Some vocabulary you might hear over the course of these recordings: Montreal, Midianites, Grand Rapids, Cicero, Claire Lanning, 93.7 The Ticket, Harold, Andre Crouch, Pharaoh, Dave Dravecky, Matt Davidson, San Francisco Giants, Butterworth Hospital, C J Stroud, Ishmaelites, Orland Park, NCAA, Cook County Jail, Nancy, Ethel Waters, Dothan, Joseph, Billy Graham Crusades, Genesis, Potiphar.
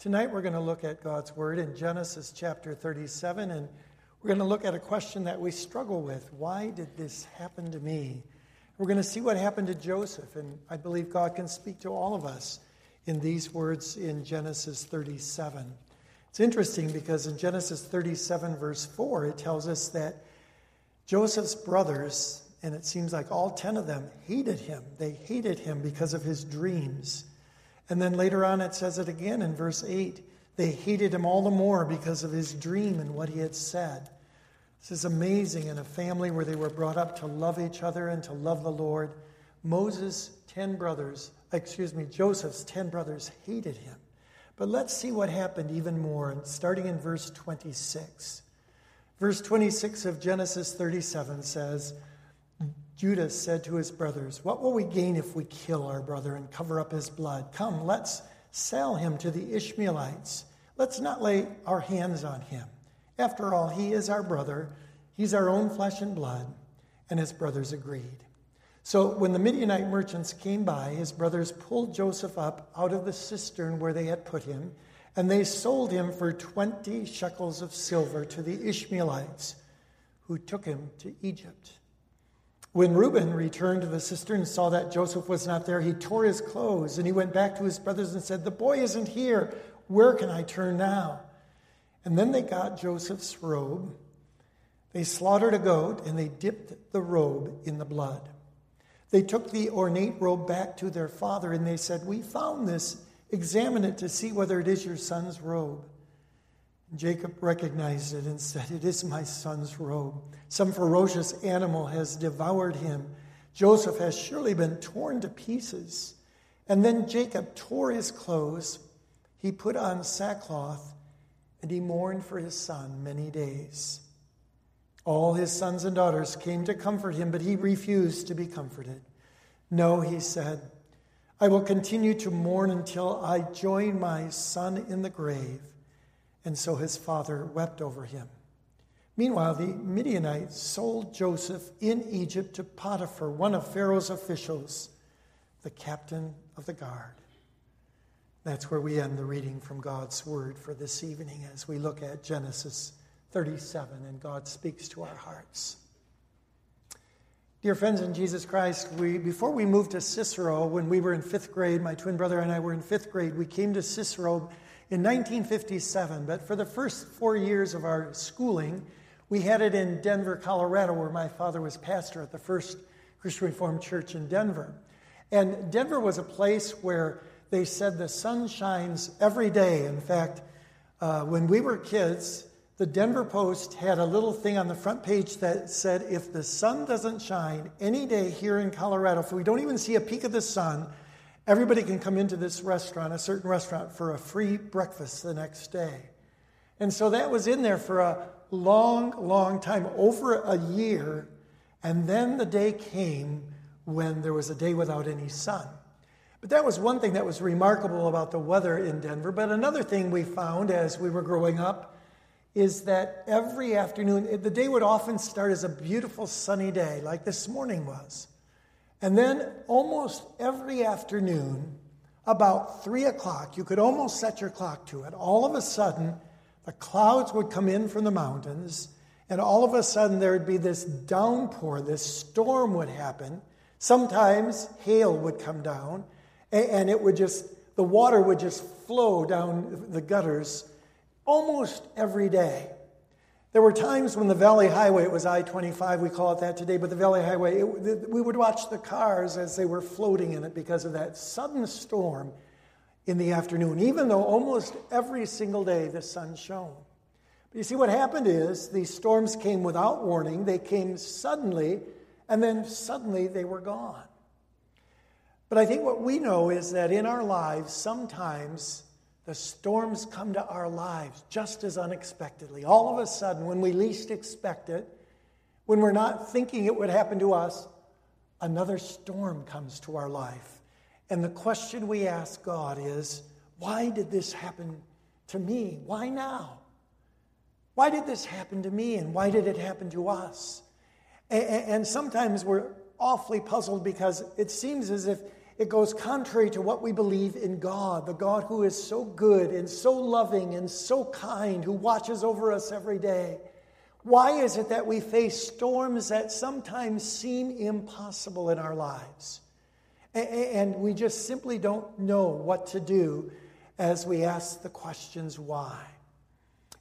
Tonight we're going to look at God's Word in Genesis chapter 37, and we're going to look at a question that we struggle with. Why did this happen to me? We're going to see what happened to Joseph, and I believe God can speak to all of us in these words in Genesis 37. It's interesting because in Genesis 37 verse 4, it tells us that Joseph's brothers, and it seems like all 10 of them, hated him. They hated him because of his dreams. And then later on it says it again in verse 8. They hated him all the more because of his dream and what he had said. This is amazing in a family where they were brought up to love each other and to love the Lord. Joseph's 10 brothers hated him. But let's see what happened even more, starting in verse 26. Verse 26 of Genesis 37 says, Judah said to his brothers, "What will we gain if we kill our brother and cover up his blood? Come, let's sell him to the Ishmaelites. Let's not lay our hands on him. After all, he is our brother. He's our own flesh and blood." And his brothers agreed. So when the Midianite merchants came by, his brothers pulled Joseph up out of the cistern where they had put him, and they sold him for 20 shekels of silver to the Ishmaelites, who took him to Egypt. When Reuben returned to the cistern and saw that Joseph was not there, he tore his clothes, and he went back to his brothers and said, "The boy isn't here. Where can I turn now?" And then they got Joseph's robe. They slaughtered a goat, and they dipped the robe in the blood. They took the ornate robe back to their father, and they said, "We found this. Examine it to see whether it is your son's robe." Jacob recognized it and said, "It is my son's robe. Some ferocious animal has devoured him. Joseph has surely been torn to pieces." And then Jacob tore his clothes. He put on sackcloth, and he mourned for his son many days. All his sons and daughters came to comfort him, but he refused to be comforted. "No," he said, "I will continue to mourn until I join my son in the grave." And so his father wept over him. Meanwhile, the Midianites sold Joseph in Egypt to Potiphar, one of Pharaoh's officials, the captain of the guard. That's where we end the reading from God's Word for this evening as we look at Genesis 37, and God speaks to our hearts. Dear friends in Jesus Christ, before we moved to Cicero, when we were in fifth grade, my twin brother and I were in fifth grade, we came to Cicero in 1957, but for the first 4 years of our schooling, we had it in Denver, Colorado, where my father was pastor at the First Christian Reformed Church in Denver. And Denver was a place where they said the sun shines every day. In fact, when we were kids, the Denver Post had a little thing on the front page that said, "If the sun doesn't shine any day here in Colorado, if we don't even see a peak of the sun, everybody can come into this restaurant, a certain restaurant, for a free breakfast the next day." And so that was in there for a long, long time, over a year. And then the day came when there was a day without any sun. But that was one thing that was remarkable about the weather in Denver. But another thing we found as we were growing up is that every afternoon, the day would often start as a beautiful sunny day, like this morning was. And then almost every afternoon, about 3 o'clock, you could almost set your clock to it. All of a sudden, the clouds would come in from the mountains, and all of a sudden there would be this downpour, this storm would happen. Sometimes hail would come down, and it would just, the water would just flow down the gutters almost every day. There were times when the Valley Highway, it was I-25, we call it that today, but the Valley Highway, we would watch the cars as they were floating in it because of that sudden storm in the afternoon, even though almost every single day the sun shone. But you see, what happened is these storms came without warning. They came suddenly, and then suddenly they were gone. But I think what we know is that in our lives, sometimes the storms come to our lives just as unexpectedly. All of a sudden, when we least expect it, when we're not thinking it would happen to us, another storm comes to our life. And the question we ask God is, why did this happen to me? Why now? Why did this happen to me, and why did it happen to us? And sometimes we're awfully puzzled because it seems as if It goes contrary to what we believe in God, the God who is so good and so loving and so kind, who watches over us every day. Why is it that we face storms that sometimes seem impossible in our lives? And we just simply don't know what to do as we ask the questions why.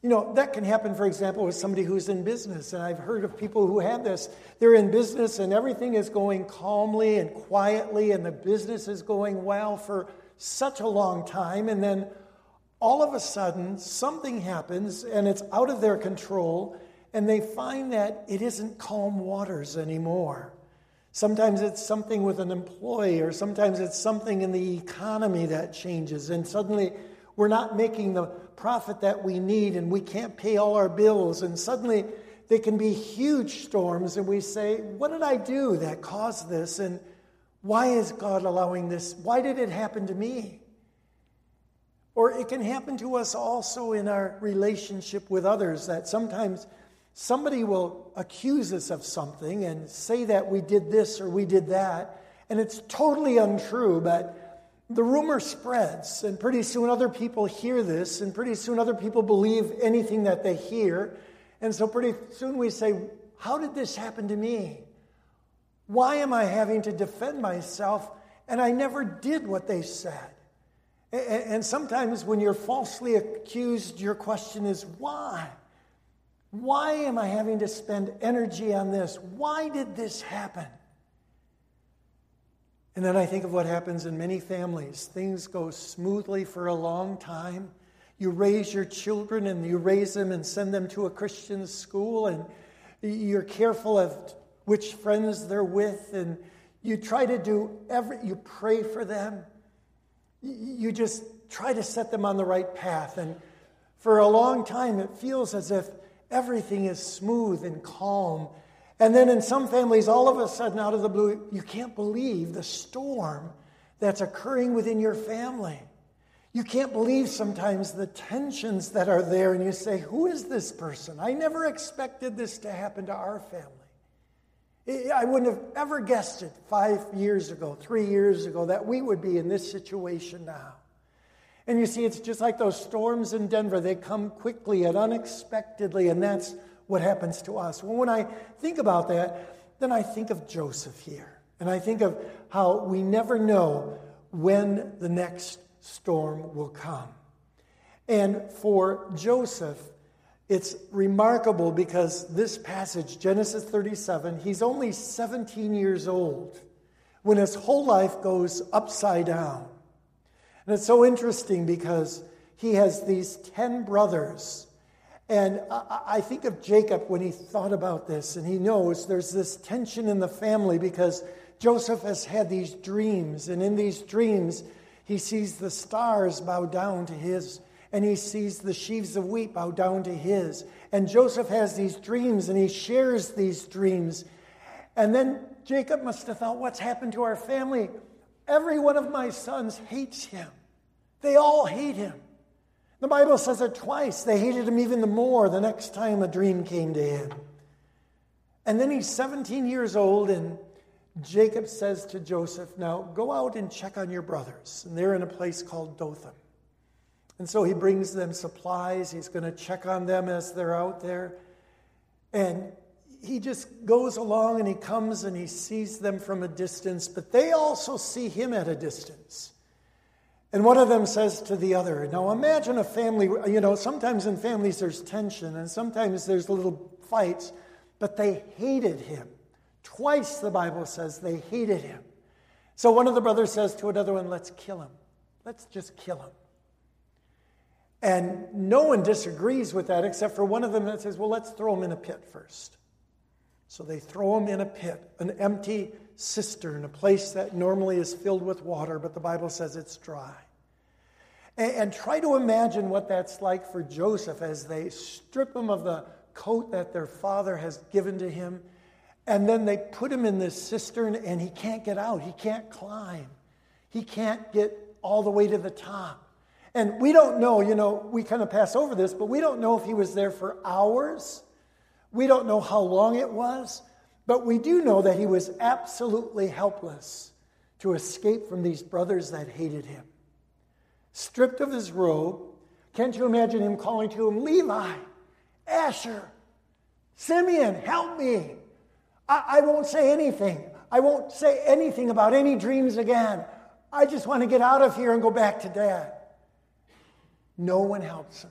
You know, that can happen, for example, with somebody who's in business. And I've heard of people who have this. They're in business and everything is going calmly and quietly and the business is going well for such a long time. And then all of a sudden, something happens and it's out of their control. And they find that it isn't calm waters anymore. Sometimes it's something with an employee, or sometimes it's something in the economy that changes. And suddenly we're not making the profit that we need, and we can't pay all our bills, and suddenly there can be huge storms, and we say, what did I do that caused this, and why is God allowing this? Why did it happen to me? Or it can happen to us also in our relationship with others, that sometimes somebody will accuse us of something and say that we did this or we did that, and it's totally untrue, but the rumor spreads, and pretty soon other people hear this, and pretty soon other people believe anything that they hear. And so pretty soon we say, how did this happen to me? Why am I having to defend myself? And I never did what they said. And sometimes when you're falsely accused, your question is, why? Why am I having to spend energy on this? Why did this happen? And then I think of what happens in many families. Things go smoothly for a long time. You raise your children and you raise them and send them to a Christian school, and you're careful of which friends they're with, and you try to you pray for them. You just try to set them on the right path. And for a long time, it feels as if everything is smooth and calm. And then in some families, all of a sudden, out of the blue, you can't believe the storm that's occurring within your family. You can't believe sometimes the tensions that are there, and you say, who is this person? I never expected this to happen to our family. I wouldn't have ever guessed it 5 years ago, 3 years ago, that we would be in this situation now. And you see, it's just like those storms in Denver. They come quickly and unexpectedly, and that's what happens to us. Well, when I think about that, then I think of Joseph here. And I think of how we never know when the next storm will come. And for Joseph, it's remarkable because this passage, Genesis 37, he's only 17 years old when his whole life goes upside down. And it's so interesting because he has these 10 brothers. And I think of Jacob when he thought about this, and he knows there's this tension in the family because Joseph has had these dreams, and in these dreams, he sees the stars bow down to his, and he sees the sheaves of wheat bow down to his. And Joseph has these dreams, and he shares these dreams. And then Jacob must have thought, what's happened to our family? Every one of my sons hates him. They all hate him. The Bible says it twice. They hated him even the more the next time a dream came to him. And then he's 17 years old, and Jacob says to Joseph, now go out and check on your brothers. And they're in a place called Dothan. And so he brings them supplies. He's going to check on them as they're out there. And he just goes along, and he comes, and he sees them from a distance. But they also see him at a distance. And one of them says to the other, now imagine a family, you know, sometimes in families there's tension and sometimes there's little fights, but they hated him. Twice the Bible says they hated him. So one of the brothers says to another one, let's kill him. Let's just kill him. And no one disagrees with that except for one of them that says, well, let's throw him in a pit first. So they throw him in a pit, an empty cistern, a place that normally is filled with water, but the Bible says it's dry. And try to imagine what that's like for Joseph as they strip him of the coat that their father has given to him, and then they put him in this cistern, and he can't get out. He can't climb. He can't get all the way to the top. And we don't know, you know, we kind of pass over this, but we don't know if he was there for hours. We don't know how long it was. But we do know that he was absolutely helpless. to escape from these brothers that hated him. Stripped of his robe, can't you imagine him calling to him, Levi, Asher, Simeon, help me. I won't say anything. I won't say anything about any dreams again. I just want to get out of here and go back to Dad. No one helps him.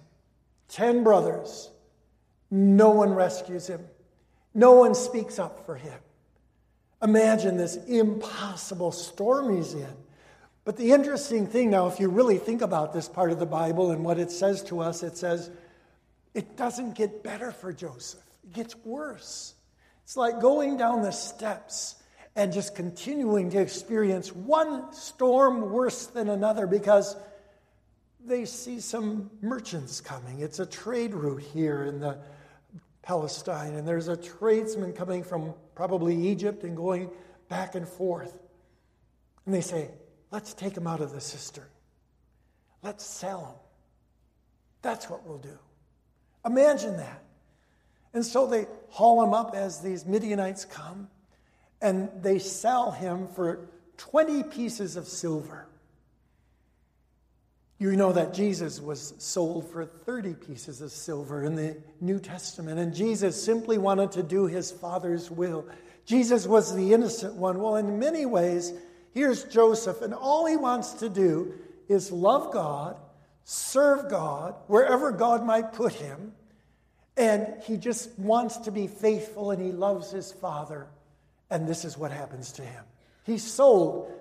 10 brothers. No one rescues him. No one speaks up for him. Imagine this impossible storm he's in. But the interesting thing now, if you really think about this part of the Bible and what it says to us, it says it doesn't get better for Joseph. It gets worse. It's like going down the steps and just continuing to experience one storm worse than another because they see some merchants coming. It's a trade route here in the Palestine, and there's a tradesman coming from probably Egypt and going back and forth. And they say, let's take him out of the cistern. Let's sell him. That's what we'll do. Imagine that. And so they haul him up as these Midianites come, and they sell him for 20 pieces of silver. You know that Jesus was sold for 30 pieces of silver in the New Testament, and Jesus simply wanted to do his Father's will. Jesus was the innocent one. Well, in many ways, here's Joseph, and all he wants to do is love God, serve God, wherever God might put him, and he just wants to be faithful, and he loves his Father, and this is what happens to him. He's sold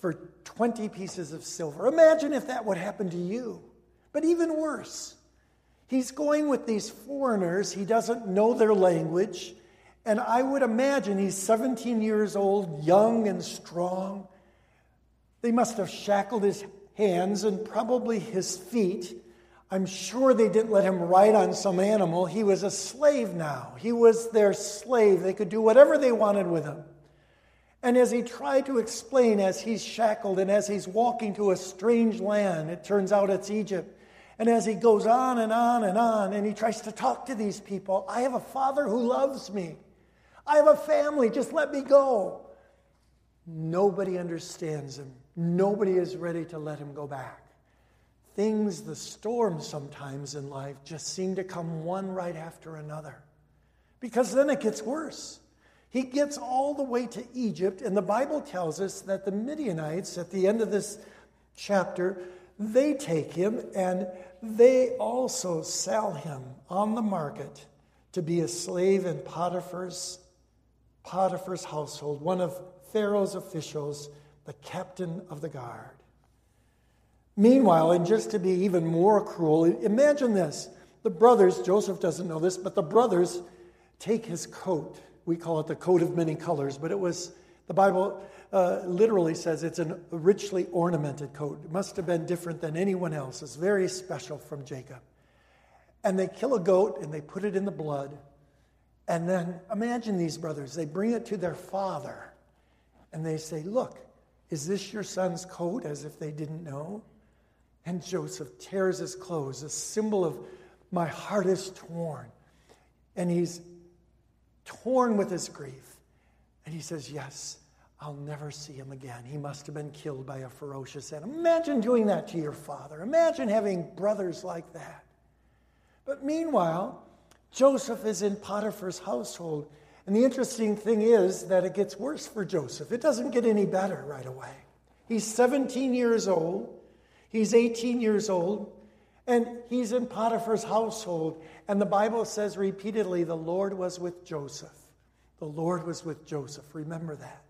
for 20 pieces of silver. Imagine if that would happen to you. But even worse, he's going with these foreigners. He doesn't know their language. And I would imagine he's 17 years old, young and strong. They must have shackled his hands and probably his feet. I'm sure they didn't let him ride on some animal. He was a slave now. He was their slave. They could do whatever they wanted with him. And as he tried to explain, as he's shackled and as he's walking to a strange land, it turns out it's Egypt. And as he goes on and on and on, and he tries to talk to these people, I have a Father who loves me. I have a family. Just let me go. Nobody understands him. Nobody is ready to let him go back. Things, the storms sometimes in life, just seem to come one right after another. Because then it gets worse. He gets all the way to Egypt, and the Bible tells us that the Midianites, at the end of this chapter, they take him and they also sell him on the market to be a slave in Potiphar's household, one of Pharaoh's officials, the captain of the guard. Meanwhile, and just to be even more cruel, imagine this. The brothers, Joseph doesn't know this, but the brothers take his coat. We call it the coat of many colors, but it was, the Bible literally says it's a richly ornamented coat. It must have been different than anyone else. It's very special from Jacob. And they kill a goat, and they put it in the blood. And then, imagine these brothers. They bring it to their father, and they say, look, is this your son's coat? As if they didn't know. And Joseph tears his clothes, a symbol of my heart is torn. And he's torn with his grief. And he says, yes, I'll never see him again. He must have been killed by a ferocious animal. Imagine doing that to your father. Imagine having brothers like that. But meanwhile, Joseph is in Potiphar's household. And the interesting thing is that it gets worse for Joseph. It doesn't get any better right away. He's 17 years old. He's 18 years old. And he's in Potiphar's household. And the Bible says repeatedly, the Lord was with Joseph. The Lord was with Joseph. Remember that.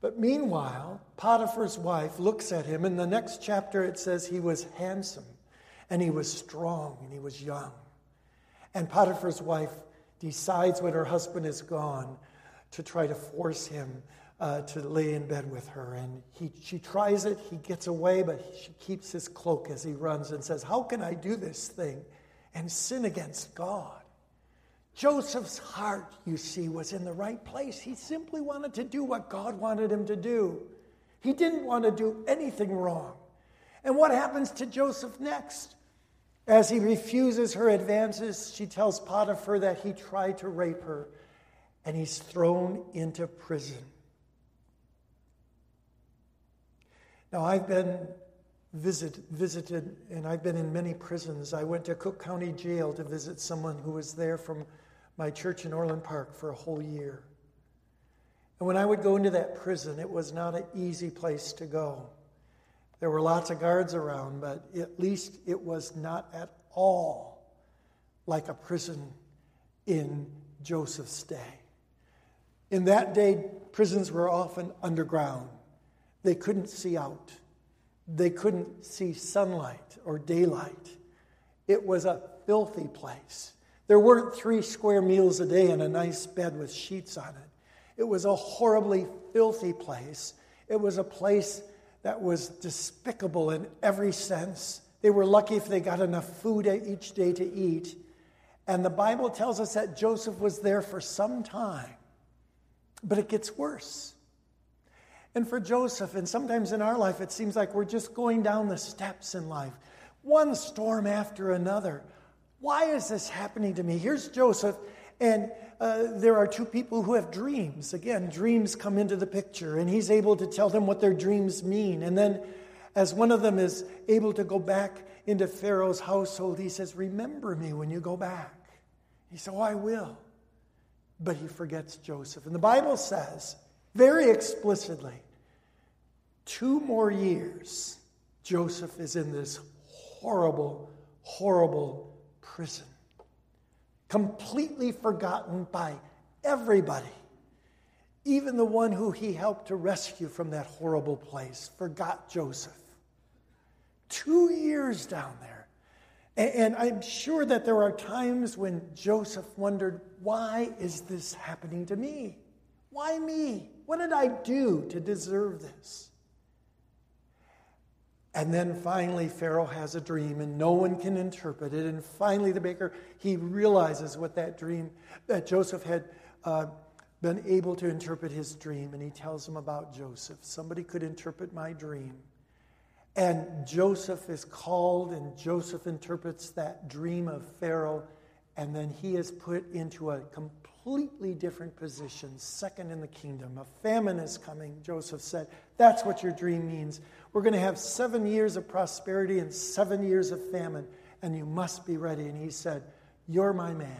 But meanwhile, Potiphar's wife looks at him. In the next chapter, it says he was handsome, and he was strong, and he was young. And Potiphar's wife decides when her husband is gone to try to force him to lay in bed with her. And she tries it. He gets away, but she keeps his cloak as he runs and says, how can I do this thing and sin against God? Joseph's heart, you see, was in the right place. He simply wanted to do what God wanted him to do. He didn't want to do anything wrong. And what happens to Joseph next? As he refuses her advances, she tells Potiphar that he tried to rape her, and he's thrown into prison. Now, I've been visited, and I've been in many prisons. I went to Cook County Jail to visit someone who was there from my church in Orland Park for a whole year. And when I would go into that prison, it was not an easy place to go. There were lots of guards around, but at least it was not at all like a prison in Joseph's day. In that day, prisons were often underground. They couldn't see out. They couldn't see sunlight or daylight. It was a filthy place. There weren't 3 square meals a day and a nice bed with sheets on it. It was a horribly filthy place. It was a place that was despicable in every sense. They were lucky if they got enough food each day to eat. And the Bible tells us that Joseph was there for some time. But it gets worse. And for Joseph, and sometimes in our life, it seems like we're just going down the steps in life, one storm after another. Why is this happening to me? Here's Joseph, and there are 2 people who have dreams. Again, dreams come into the picture, and he's able to tell them what their dreams mean. And then as one of them is able to go back into Pharaoh's household, he says, remember me when you go back. He said, oh, I will. But he forgets Joseph. And the Bible says, very explicitly, 2 more years, Joseph is in this horrible, horrible prison. Completely forgotten by everybody. Even the one who he helped to rescue from that horrible place forgot Joseph. 2 years down there. And I'm sure that there are times when Joseph wondered, why is this happening to me? Why me? What did I do to deserve this? And then finally, Pharaoh has a dream, and no one can interpret it. And finally, the baker, he realizes what that dream, that Joseph had been able to interpret his dream. And he tells him about Joseph. Somebody could interpret my dream. And Joseph is called, and Joseph interprets that dream of Pharaoh. And then he is put into a completely different position, second in the kingdom. A famine is coming, Joseph said. That's what your dream means. We're going to have 7 years of prosperity and 7 years of famine, and you must be ready. And he said, you're my man.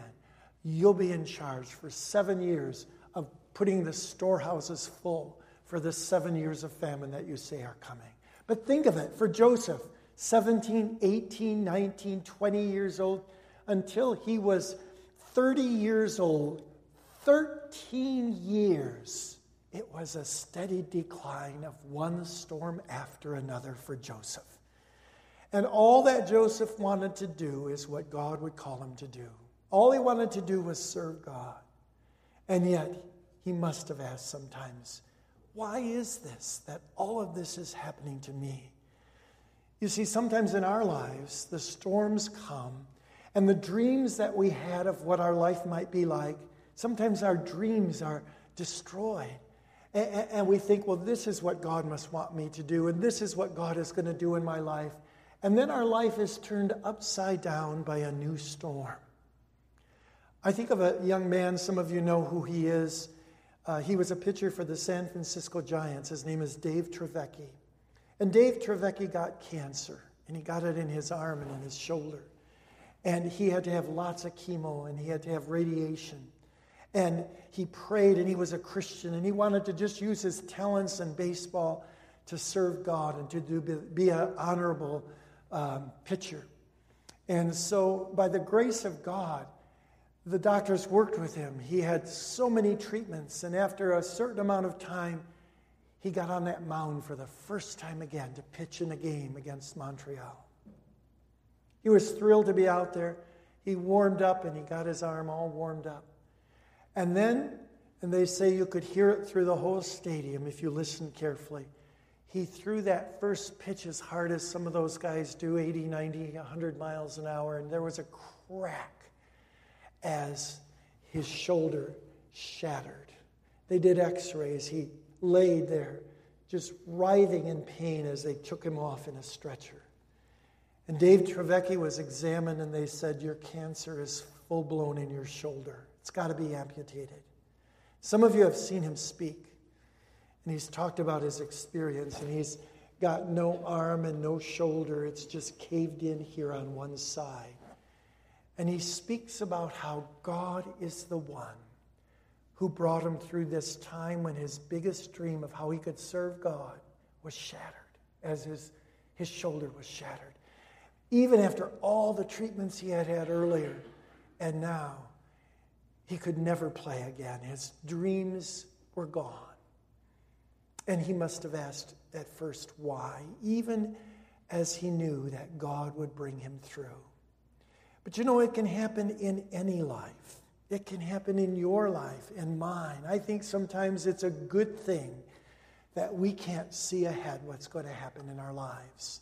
You'll be in charge for 7 years of putting the storehouses full for the 7 years of famine that you say are coming. But think of it, for Joseph, 17, 18, 19, 20 years old, until he was 30 years old, 13 years, it was a steady decline of one storm after another for Joseph. And all that Joseph wanted to do is what God would call him to do. All he wanted to do was serve God. And yet, he must have asked sometimes, why is this, that all of this is happening to me? You see, sometimes in our lives, the storms come, and the dreams that we had of what our life might be like, sometimes our dreams are destroyed. And we think, well, this is what God must want me to do, and this is what God is going to do in my life. And then our life is turned upside down by a new storm. I think of a young man, some of you know who he is. He was a pitcher for the San Francisco Giants. His name is Dave Dravecky. And Dave Dravecky got cancer, and he got it in his arm and in his shoulder. And he had to have lots of chemo, and he had to have radiation. And he prayed, and he was a Christian, and he wanted to just use his talents in baseball to serve God and to be an honorable pitcher. And so by the grace of God, the doctors worked with him. He had so many treatments, and after a certain amount of time, he got on that mound for the first time again to pitch in a game against Montreal. He was thrilled to be out there. He warmed up, and he got his arm all warmed up. And then, and they say you could hear it through the whole stadium if you listened carefully, he threw that first pitch as hard as some of those guys do, 80, 90, 100 miles an hour, and there was a crack as his shoulder shattered. They did x-rays. He laid there just writhing in pain as they took him off in a stretcher. And Dave Dravecky was examined, and they said, your cancer is full-blown in your shoulder. It's got to be amputated. Some of you have seen him speak, and he's talked about his experience, and he's got no arm and no shoulder. It's just caved in here on one side. And he speaks about how God is the one who brought him through this time when his biggest dream of how he could serve God was shattered, as his shoulder was shattered. Even after all the treatments he had had earlier, and now he could never play again. His dreams were gone. And he must have asked at first why, even as he knew that God would bring him through. But you know, it can happen in any life. It can happen in your life and mine. I think sometimes it's a good thing that we can't see ahead what's going to happen in our lives.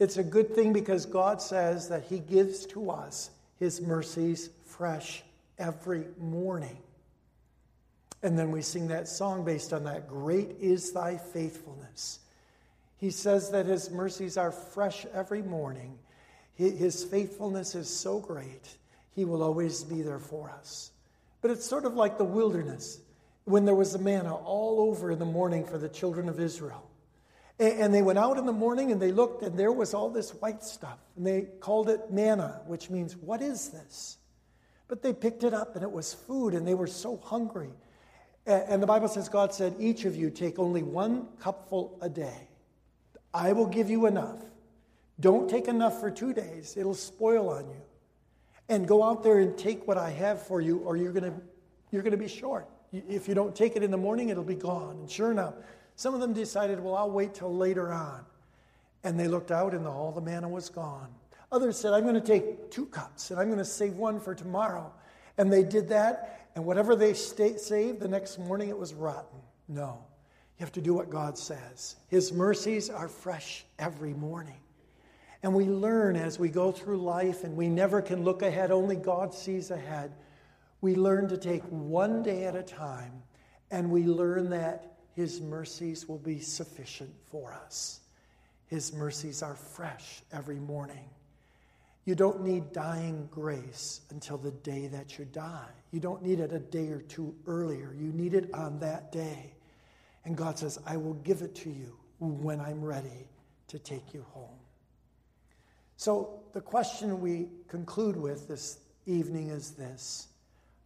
It's a good thing because God says that he gives to us his mercies fresh every morning. And then we sing that song based on that, "Great is thy faithfulness." He says that his mercies are fresh every morning. His faithfulness is so great, he will always be there for us. But it's sort of like the wilderness, when there was the manna all over in the morning for the children of Israel. And they went out in the morning and they looked, and there was all this white stuff. And they called it manna, which means, what is this? But they picked it up and it was food, and they were so hungry. And the Bible says God said, each of you take only one cupful a day. I will give you enough. Don't take enough for 2 days. It'll spoil on you. And go out there and take what I have for you, or you're going to be short. If you don't take it in the morning, it'll be gone. And sure enough, some of them decided, well, I'll wait till later on. And they looked out and all the manna was gone. Others said, I'm going to take 2 cups and I'm going to save one for tomorrow. And they did that. And whatever they saved, the next morning it was rotten. No, you have to do what God says. His mercies are fresh every morning. And we learn as we go through life, and we never can look ahead, only God sees ahead. We learn to take one day at a time, and we learn that his mercies will be sufficient for us. His mercies are fresh every morning. You don't need dying grace until the day that you die. You don't need it a day or two earlier. You need it on that day. And God says, I will give it to you when I'm ready to take you home. So the question we conclude with this evening is this: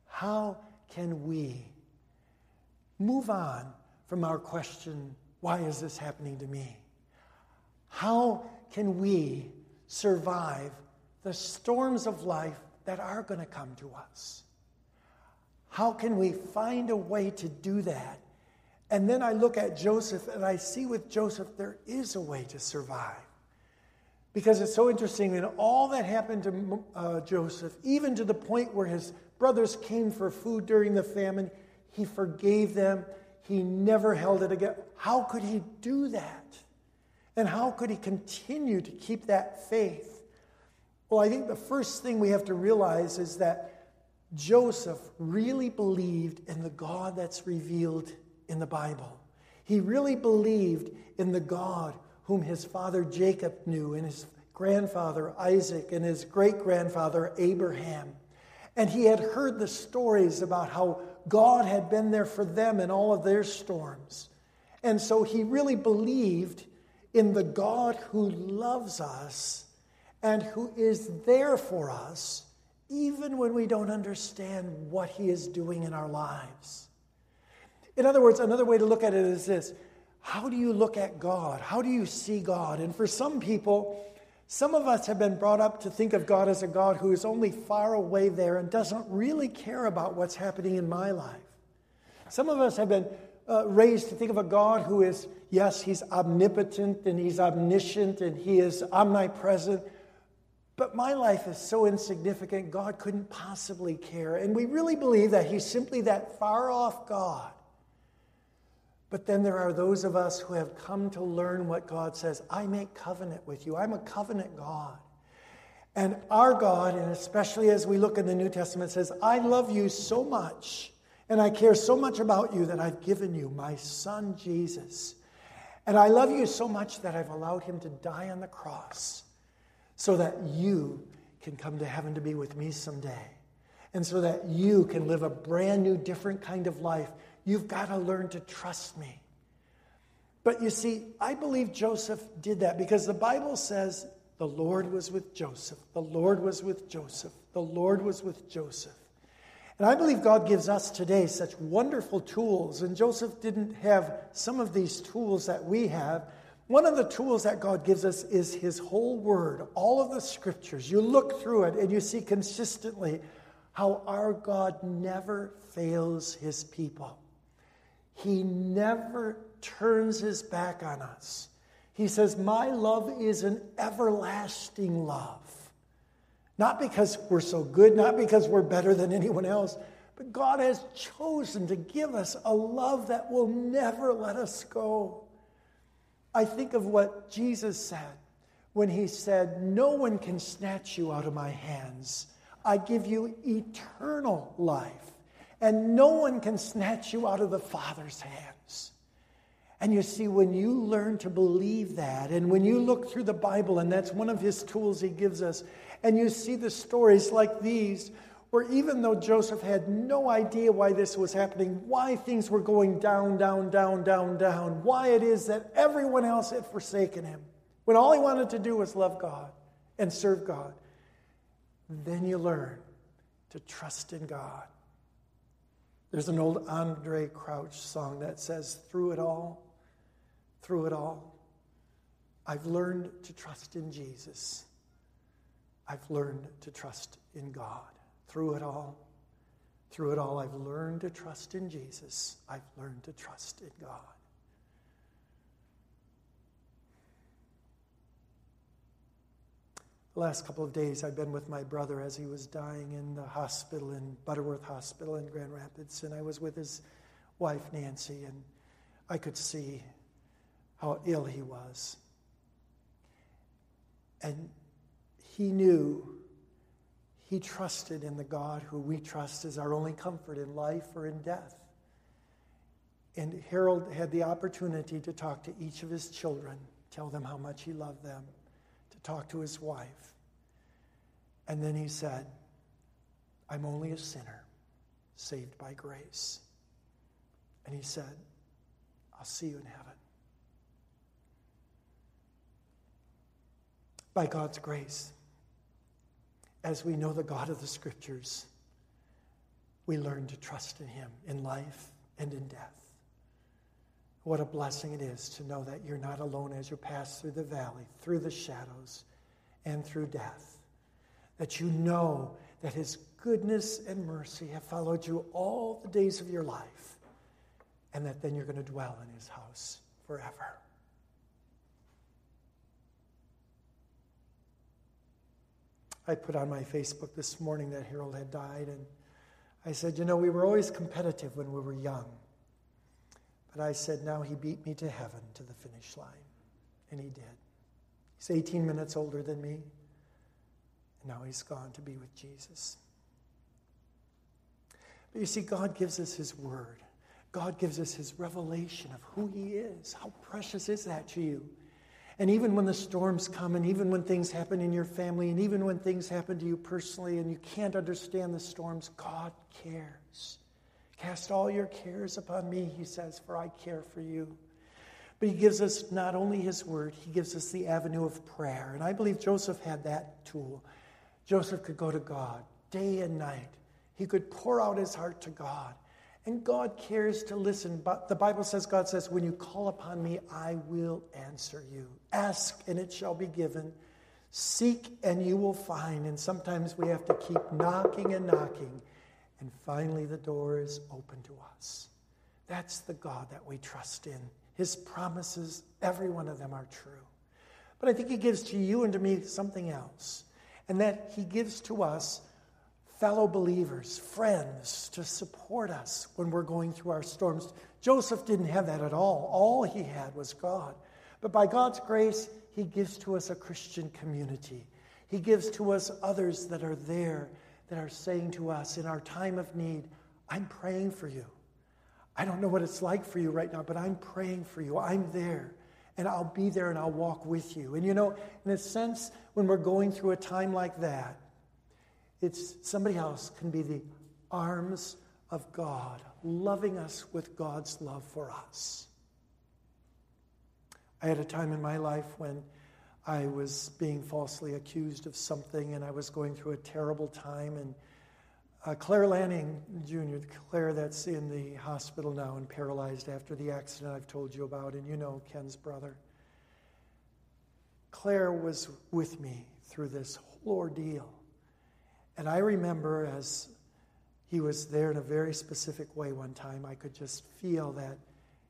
how can we move on from our question, why is this happening to me? How can we survive the storms of life that are going to come to us? How can we find a way to do that? And then I look at Joseph, and I see with Joseph there is a way to survive. Because it's so interesting that all that happened to Joseph, even to the point where his brothers came for food during the famine, he forgave them. He never held it again. How could he do that? And how could he continue to keep that faith? Well, I think the first thing we have to realize is that Joseph really believed in the God that's revealed in the Bible. He really believed in the God whom his father Jacob knew, and his grandfather Isaac, and his great-grandfather Abraham. And he had heard the stories about how God had been there for them in all of their storms. And so he really believed in the God who loves us and who is there for us, even when we don't understand what he is doing in our lives. In other words, another way to look at it is this: how do you look at God? How do you see God? And for some people, some of us have been brought up to think of God as a God who is only far away there and doesn't really care about what's happening in my life. Some of us have been raised to think of a God who is, yes, he's omnipotent and he's omniscient and he is omnipresent, but my life is so insignificant, God couldn't possibly care. And we really believe that he's simply that far-off God. But then there are those of us who have come to learn what God says. I make covenant with you. I'm a covenant God. And our God, and especially as we look in the New Testament, says, I love you so much, and I care so much about you that I've given you my son, Jesus. And I love you so much that I've allowed him to die on the cross, so that you can come to heaven to be with me someday, and so that you can live a brand new, different kind of life. You've got to learn to trust me. But you see, I believe Joseph did that because the Bible says the Lord was with Joseph. The Lord was with Joseph. The Lord was with Joseph. And I believe God gives us today such wonderful tools. And Joseph didn't have some of these tools that we have. One of the tools that God gives us is his whole word, all of the scriptures. You look through it and you see consistently how our God never fails his people. He never turns his back on us. He says, my love is an everlasting love. Not because we're so good, not because we're better than anyone else, but God has chosen to give us a love that will never let us go. I think of what Jesus said when he said, no one can snatch you out of my hands. I give you eternal life, and no one can snatch you out of the Father's hands. And you see, when you learn to believe that, and when you look through the Bible, and that's one of his tools he gives us, and you see the stories like these, where even though Joseph had no idea why this was happening, why things were going down, down, down, down, down, why it is that everyone else had forsaken him, when all he wanted to do was love God and serve God, then you learn to trust in God. There's an old Andre Crouch song that says, through it all, I've learned to trust in Jesus. I've learned to trust in God. Through it all, I've learned to trust in Jesus. I've learned to trust in God. The last couple of days, I've been with my brother as he was dying in the hospital, in Butterworth Hospital in Grand Rapids, and I was with his wife, Nancy, and I could see how ill he was. And he knew, he trusted in the God who we trust as our only comfort in life or in death. And Harold had the opportunity to talk to each of his children, tell them how much he loved them, to talk to his wife. And then he said, I'm only a sinner, saved by grace. And he said, I'll see you in heaven. By God's grace, as we know the God of the Scriptures, we learn to trust in him in life and in death. What a blessing it is to know that you're not alone as you pass through the valley, through the shadows, and through death. That you know that his goodness and mercy have followed you all the days of your life, and that then you're going to dwell in his house forever. I put on my Facebook this morning that Harold had died, and I said, you know, we were always competitive when we were young. But I said, now he beat me to heaven, to the finish line. And he did. He's 18 minutes older than me, and now he's gone to be with Jesus. But you see, God gives us his word. God gives us his revelation of who he is. How precious is that to you? And even when the storms come, and even when things happen in your family, and even when things happen to you personally, and you can't understand the storms, God cares. Cast all your cares upon me, he says, for I care for you. But he gives us not only his word, he gives us the avenue of prayer. And I believe Joseph had that tool. Joseph could go to God day and night. He could pour out his heart to God. And God cares to listen. But the Bible says, God says, when you call upon me, I will answer you. Ask, and it shall be given. Seek, and you will find. And sometimes we have to keep knocking and knocking. And finally, the door is open to us. That's the God that we trust in. His promises, every one of them are true. But I think he gives to you and to me something else. And that he gives to us fellow believers, friends, to support us when we're going through our storms. Joseph didn't have that at all. All he had was God. But by God's grace, he gives to us a Christian community. He gives to us others that are there, that are saying to us in our time of need, I'm praying for you. I don't know what it's like for you right now, but I'm praying for you. I'm there. And I'll be there and I'll walk with you. And you know, in a sense, when we're going through a time like that, it's somebody else can be the arms of God, loving us with God's love for us. I had a time in my life when I was being falsely accused of something, and I was going through a terrible time. And Claire Lanning, Jr., Claire that's in the hospital now and paralyzed after the accident I've told you about, and you know Ken's brother. Claire was with me through this whole ordeal. And I remember as he was there in a very specific way one time, I could just feel that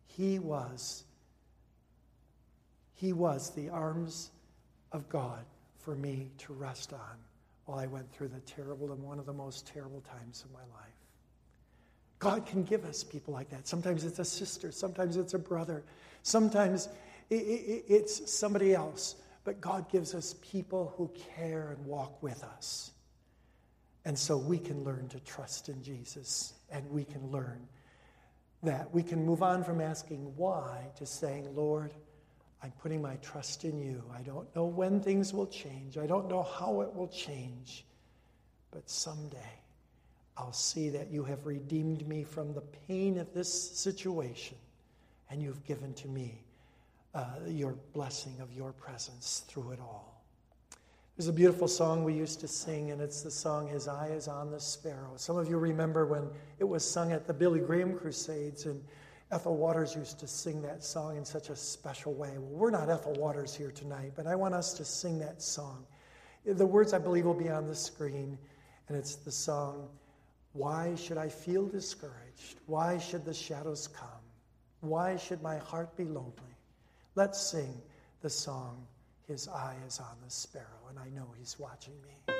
he was the arms of God for me to rest on while I went through the terrible and one of the most terrible times of my life. God can give us people like that. Sometimes it's a sister. Sometimes it's a brother. Sometimes it's somebody else. But God gives us people who care and walk with us. And so we can learn to trust in Jesus, and we can learn that. We can move on from asking why to saying, Lord, I'm putting my trust in you. I don't know when things will change. I don't know how it will change. But someday I'll see that you have redeemed me from the pain of this situation, and you've given to me your blessing of your presence through it all. There's a beautiful song we used to sing, and it's the song, His Eye is on the Sparrow. Some of you remember when it was sung at the Billy Graham Crusades, and Ethel Waters used to sing that song in such a special way. Well, we're not Ethel Waters here tonight, but I want us to sing that song. The words, I believe, will be on the screen, and it's the song, Why should I feel discouraged? Why should the shadows come? Why should my heart be lonely? Let's sing the song, His Eye is on the Sparrow, and I know He's watching me.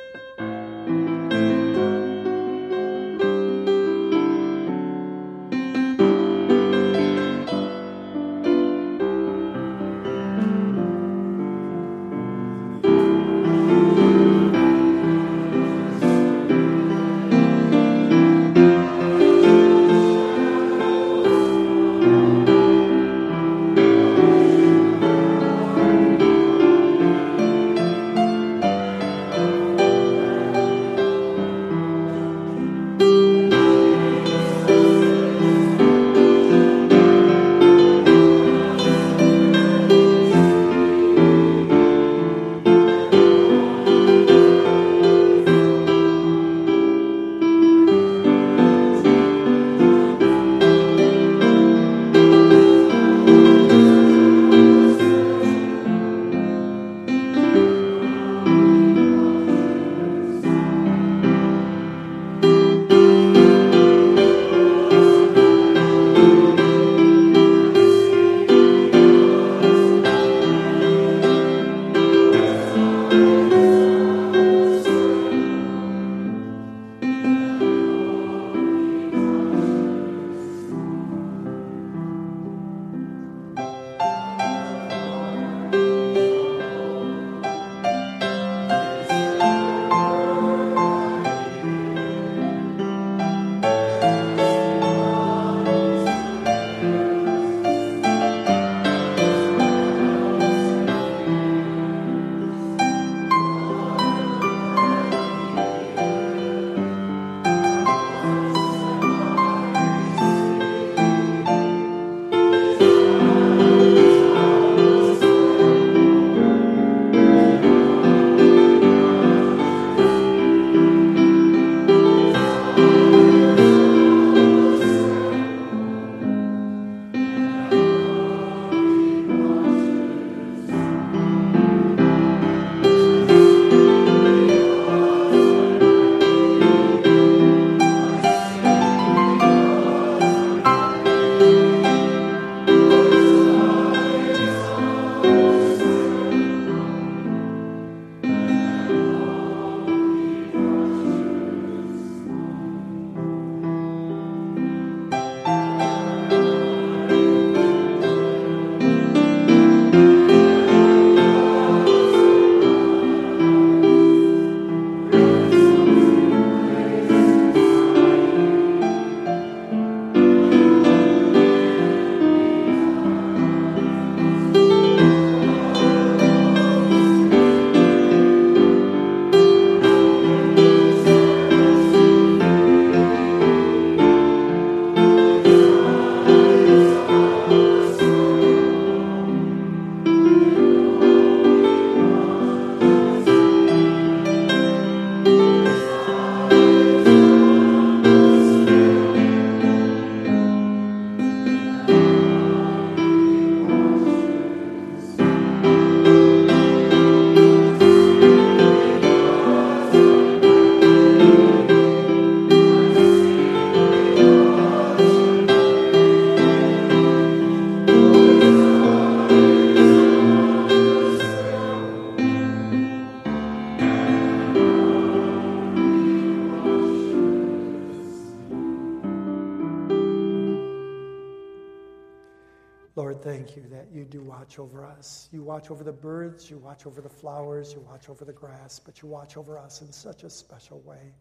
thank you that you do watch over us. You watch over the birds, you watch over the flowers, you watch over the grass, but you watch over us in such a special way.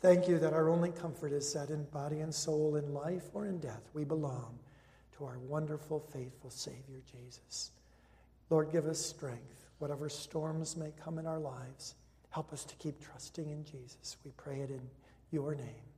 Thank you that our only comfort is that in body and soul, in life or in death, we belong to our wonderful, faithful Savior, Jesus. Lord, give us strength. Whatever storms may come in our lives, help us to keep trusting in Jesus. We pray it in your name.